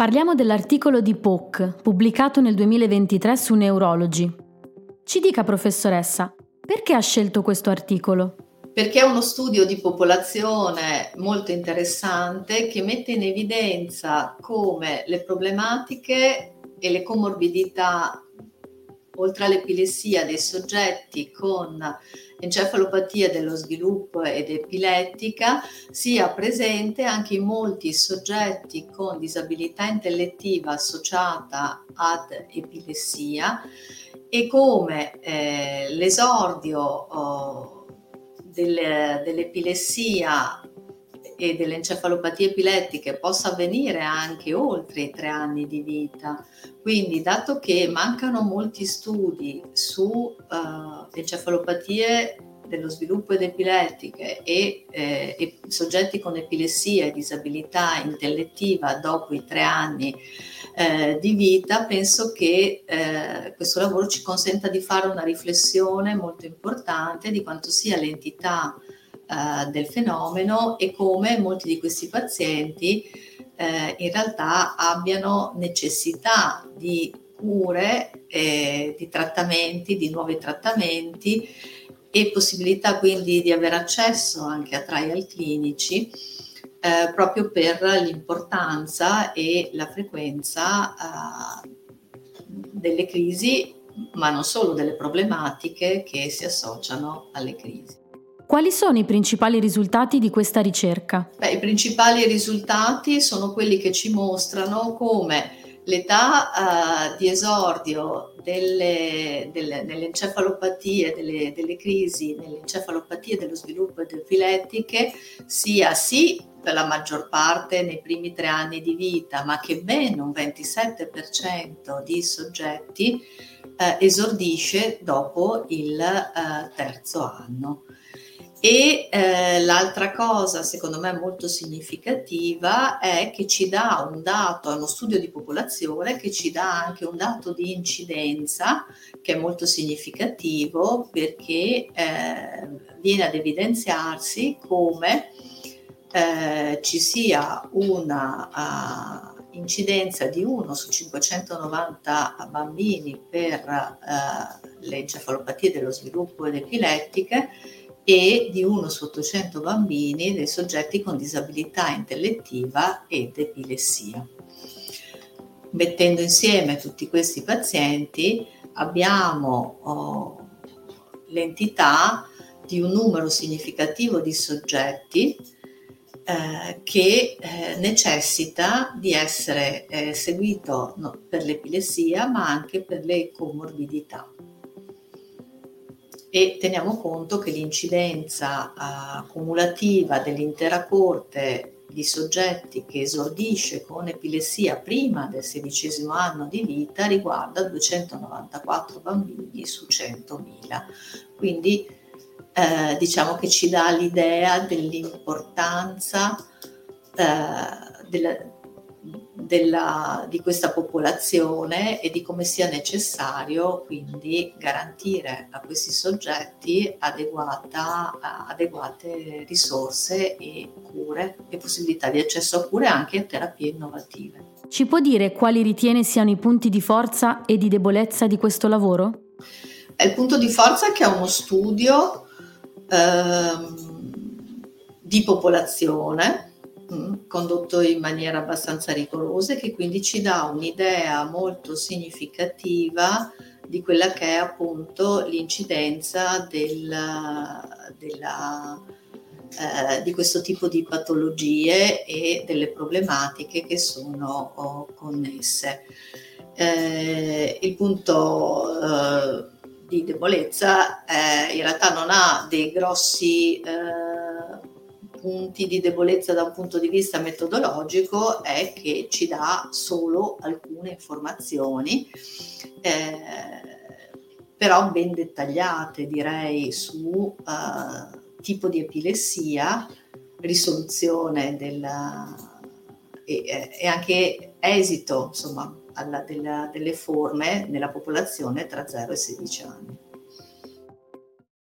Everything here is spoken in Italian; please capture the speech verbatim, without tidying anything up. Parliamo dell'articolo di P O C, pubblicato nel duemilaventitré su Neurology. Ci dica, professoressa, perché ha scelto questo articolo? Perché è uno studio di popolazione molto interessante che mette in evidenza come le problematiche e le comorbidità, oltre all'epilessia, dei soggetti con encefalopatia dello sviluppo ed epilettica sia presente anche in molti soggetti con disabilità intellettiva associata ad epilessia, e come eh, l'esordio oh, del, dell'epilessia e dell'encefalopatia epilettica possa avvenire anche oltre i tre anni di vita. Quindi, dato che mancano molti studi su uh, encefalopatie dello sviluppo ed epilettiche e, eh, e soggetti con epilessia e disabilità intellettiva dopo i tre anni eh, di vita, penso che eh, questo lavoro ci consenta di fare una riflessione molto importante di quanto sia l'entità del fenomeno e come molti di questi pazienti eh, in realtà abbiano necessità di cure, eh, di trattamenti, di nuovi trattamenti e possibilità quindi di avere accesso anche a trial clinici eh, proprio per l'importanza e la frequenza eh, delle crisi, ma non solo delle problematiche che si associano alle crisi. Quali sono i principali risultati di questa ricerca? Beh, i principali risultati sono quelli che ci mostrano come l'età eh, di esordio delle, delle, delle encefalopatie, delle, delle crisi, delle encefalopatie dello sviluppo ed epilettiche sia sì per la maggior parte nei primi tre anni di vita, ma che ben un ventisette per cento di soggetti eh, esordisce dopo il eh, terzo anno. E eh, l'altra cosa secondo me molto significativa è che ci dà un dato, è uno studio di popolazione che ci dà anche un dato di incidenza che è molto significativo, perché eh, viene ad evidenziarsi come eh, ci sia una uh, incidenza di uno su cinquecentonovanta bambini per uh, le encefalopatie dello sviluppo ed epilettiche e di uno su ottocento bambini dei soggetti con disabilità intellettiva ed epilessia. Mettendo insieme tutti questi pazienti abbiamo oh, l'entità di un numero significativo di soggetti eh, che eh, necessita di essere eh, seguito no, per l'epilessia, ma anche per le comorbidità. E teniamo conto che l'incidenza uh, cumulativa dell'intera corte di soggetti che esordisce con epilessia prima del sedicesimo anno di vita riguarda duecentonovantaquattro bambini su centomila. Quindi eh, diciamo che ci dà l'idea dell'importanza eh, della, Della, di questa popolazione e di come sia necessario quindi garantire a questi soggetti adeguata, adeguate risorse e cure e possibilità di accesso a cure anche a terapie innovative. Ci può dire quali ritiene siano i punti di forza e di debolezza di questo lavoro? È il punto di forza che è uno studio ehm, di popolazione condotto in maniera abbastanza rigorosa, che quindi ci dà un'idea molto significativa di quella che è appunto l'incidenza della, della, eh, di questo tipo di patologie e delle problematiche che sono oh, connesse. Eh, il punto eh, di debolezza eh, in realtà non ha dei grossi eh, punti di debolezza da un punto di vista metodologico, è che ci dà solo alcune informazioni eh, però ben dettagliate, direi, su eh, tipo di epilessia, risoluzione della, e, e anche esito insomma alla, della, delle forme nella popolazione tra zero e sedici anni.